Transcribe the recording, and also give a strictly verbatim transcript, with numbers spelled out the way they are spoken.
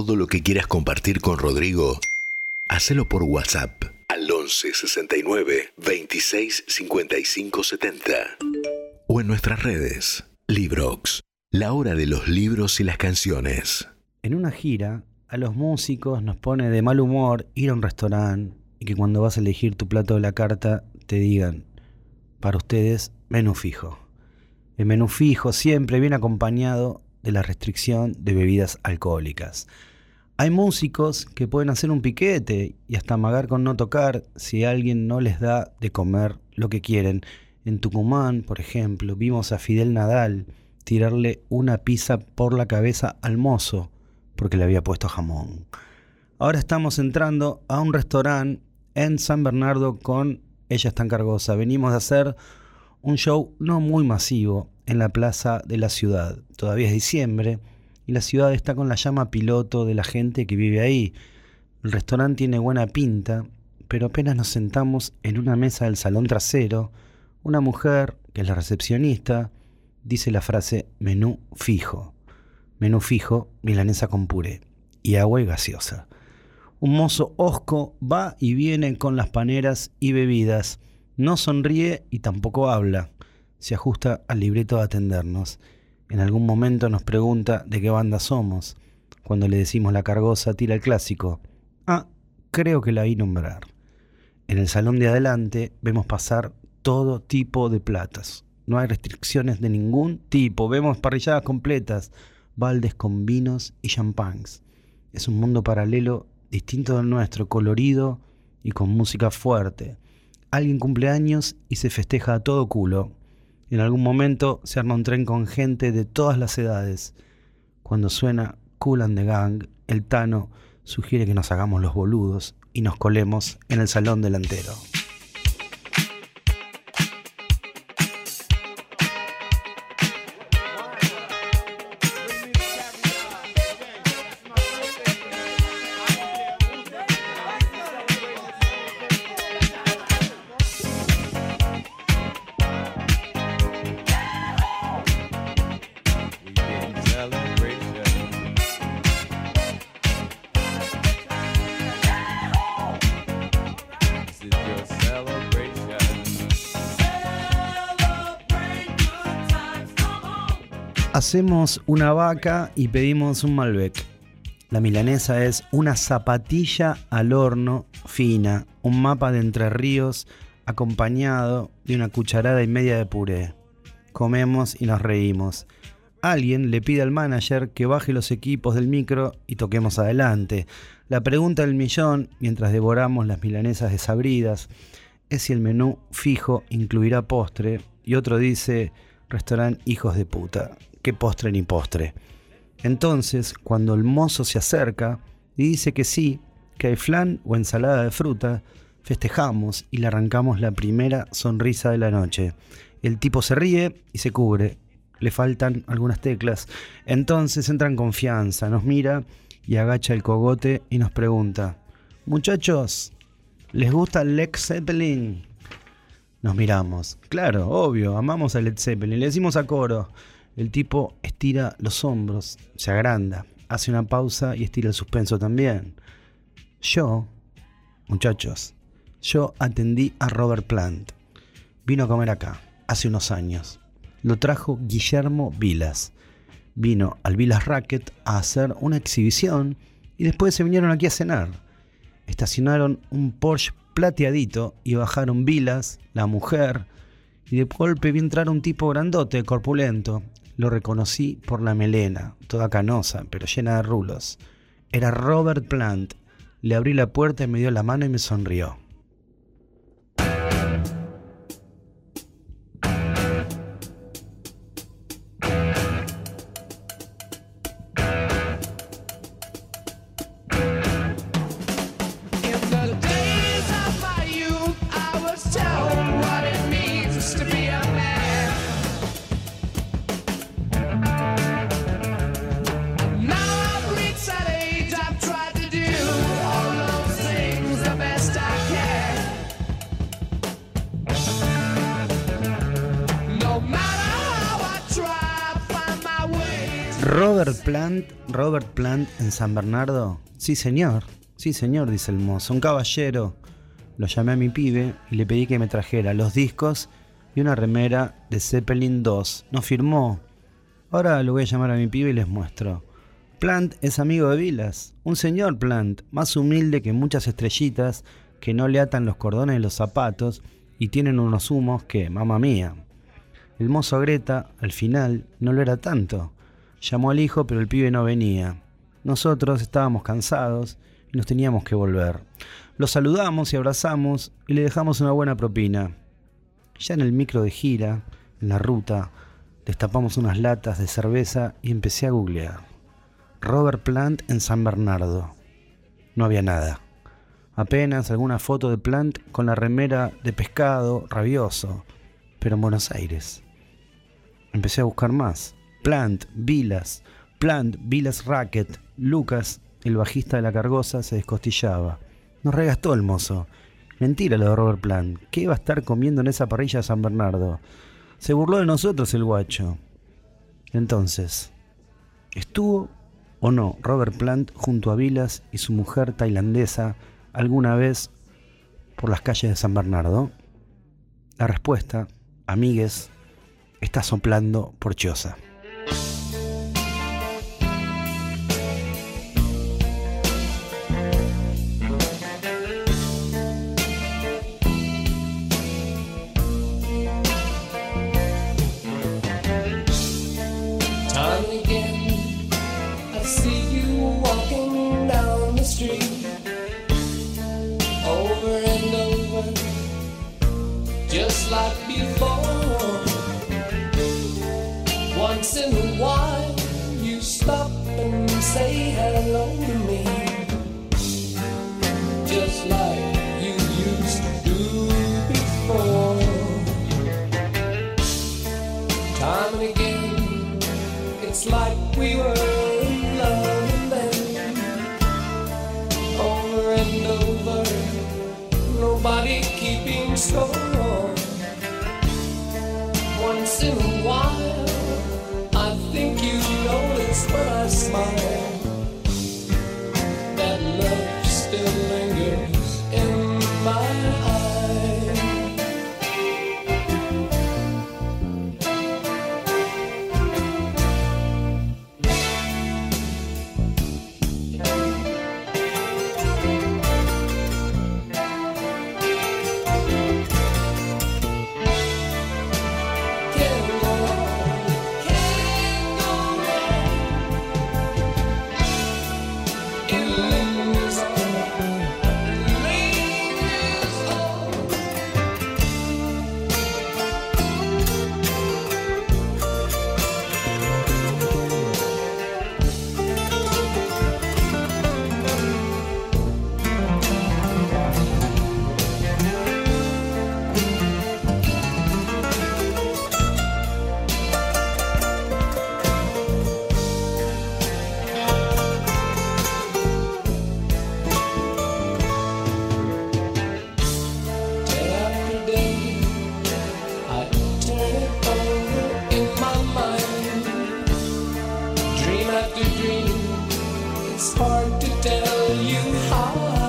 Todo lo que quieras compartir con Rodrigo, hacelo por WhatsApp al once sesenta y nueve veintiséis cincuenta y cinco setenta o en nuestras redes. Librox, la hora de los libros y las canciones. En una gira, a los músicos nos pone de mal humor ir a un restaurante y que cuando vas a elegir tu plato de la carta te digan, para ustedes, menú fijo. El menú fijo siempre viene acompañado de la restricción de bebidas alcohólicas. Hay músicos que pueden hacer un piquete y hasta amagar con no tocar si alguien no les da de comer lo que quieren. En Tucumán, por ejemplo, vimos a Fidel Nadal tirarle una pizza por la cabeza al mozo porque le había puesto jamón. Ahora estamos entrando a un restaurante en San Bernardo con Ella es tan cargosa. Venimos de hacer un show no muy masivo en la plaza de la ciudad. Todavía es diciembre y la ciudad está con la llama piloto de la gente que vive ahí. El restaurante tiene buena pinta, pero apenas nos sentamos en una mesa del salón trasero, una mujer, que es la recepcionista, dice la frase menú fijo. Menú fijo, milanesa con puré y agua y gaseosa. Un mozo hosco va y viene con las paneras y bebidas. No sonríe y tampoco habla. Se ajusta al libreto de atendernos. En algún momento nos pregunta de qué banda somos. Cuando le decimos la cargosa, tira el clásico. Ah, creo que la vi nombrar. En el salón de adelante vemos pasar todo tipo de platas. No hay restricciones de ningún tipo. Vemos parrilladas completas, baldes con vinos y champáns. Es un mundo paralelo distinto del nuestro, colorido y con música fuerte. Alguien cumple años y se festeja a todo culo. En algún momento se arma un tren con gente de todas las edades. Cuando suena Cool and the Gang, el Tano sugiere que nos hagamos los boludos y nos colemos en el salón delantero. Hacemos una vaca y pedimos un Malbec. La milanesa es una zapatilla al horno fina, un mapa de Entre Ríos acompañado de una cucharada y media de puré. Comemos y nos reímos. Alguien le pide al manager que baje los equipos del micro y toquemos adelante. La pregunta del millón, mientras devoramos las milanesas desabridas, es si el menú fijo incluirá postre, y otro dice, restaurante hijos de puta. Que postre ni postre. Entonces, cuando el mozo se acerca y dice que sí, que hay flan o ensalada de fruta, festejamos y le arrancamos la primera sonrisa de la noche. El tipo se ríe y se cubre. Le faltan algunas teclas. Entonces entra en confianza, nos mira y agacha el cogote y nos pregunta, muchachos, ¿les gusta Led Zeppelin? Nos miramos. Claro, obvio, amamos a Led Zeppelin. Le decimos a coro. El tipo estira los hombros, se agranda, hace una pausa y estira el suspenso también. Yo, muchachos, yo atendí a Robert Plant. Vino a comer acá, hace unos años. Lo trajo Guillermo Vilas. Vino al Vilas Racquet a hacer una exhibición y después se vinieron aquí a cenar. Estacionaron un Porsche plateadito y bajaron Vilas, la mujer, y de golpe vi entrar un tipo grandote, corpulento. Lo reconocí por la melena, toda canosa, pero llena de rulos. Era Robert Plant. Le abrí la puerta y me dio la mano y me sonrió. Stop. Robert Plant, Robert Plant en San Bernardo. Sí, señor. Sí, señor, dice el mozo. Un caballero. Lo llamé a mi pibe y le pedí que me trajera los discos y una remera de Zeppelin dos. Nos firmó. Ahora lo voy a llamar a mi pibe y les muestro. Plant es amigo de Vilas. Un señor Plant, más humilde que muchas estrellitas que no le atan los cordones de los zapatos y tienen unos humos que, mamá mía. El mozo Greta, al final, no lo era tanto. Llamó al hijo, pero el pibe no venía. Nosotros estábamos cansados y nos teníamos que volver. Lo saludamos y abrazamos y le dejamos una buena propina. Ya en el micro de gira, en la ruta, destapamos unas latas de cerveza y empecé a googlear. Robert Plant en San Bernardo. No había nada. Apenas alguna foto de Plant con la remera de Pescado Rabioso, pero en Buenos Aires. Empecé a buscar más. Plant, Vilas, Plant, Vilas Racquet, Lucas, el bajista de la cargosa, se descostillaba. Nos regastó el mozo. Mentira lo de Robert Plant. ¿Qué iba a estar comiendo en esa parrilla de San Bernardo? Se burló de nosotros el guacho. Entonces, ¿estuvo o no Robert Plant junto a Vilas y su mujer tailandesa alguna vez por las calles de San Bernardo? La respuesta, amigues, está soplando por Chiosa. Say hello to me, just like you used to do before. Time and again, it's like we were in love, and then over and over, nobody keeping score. Once in a while, I think you notice when I smile. Hard to tell you how.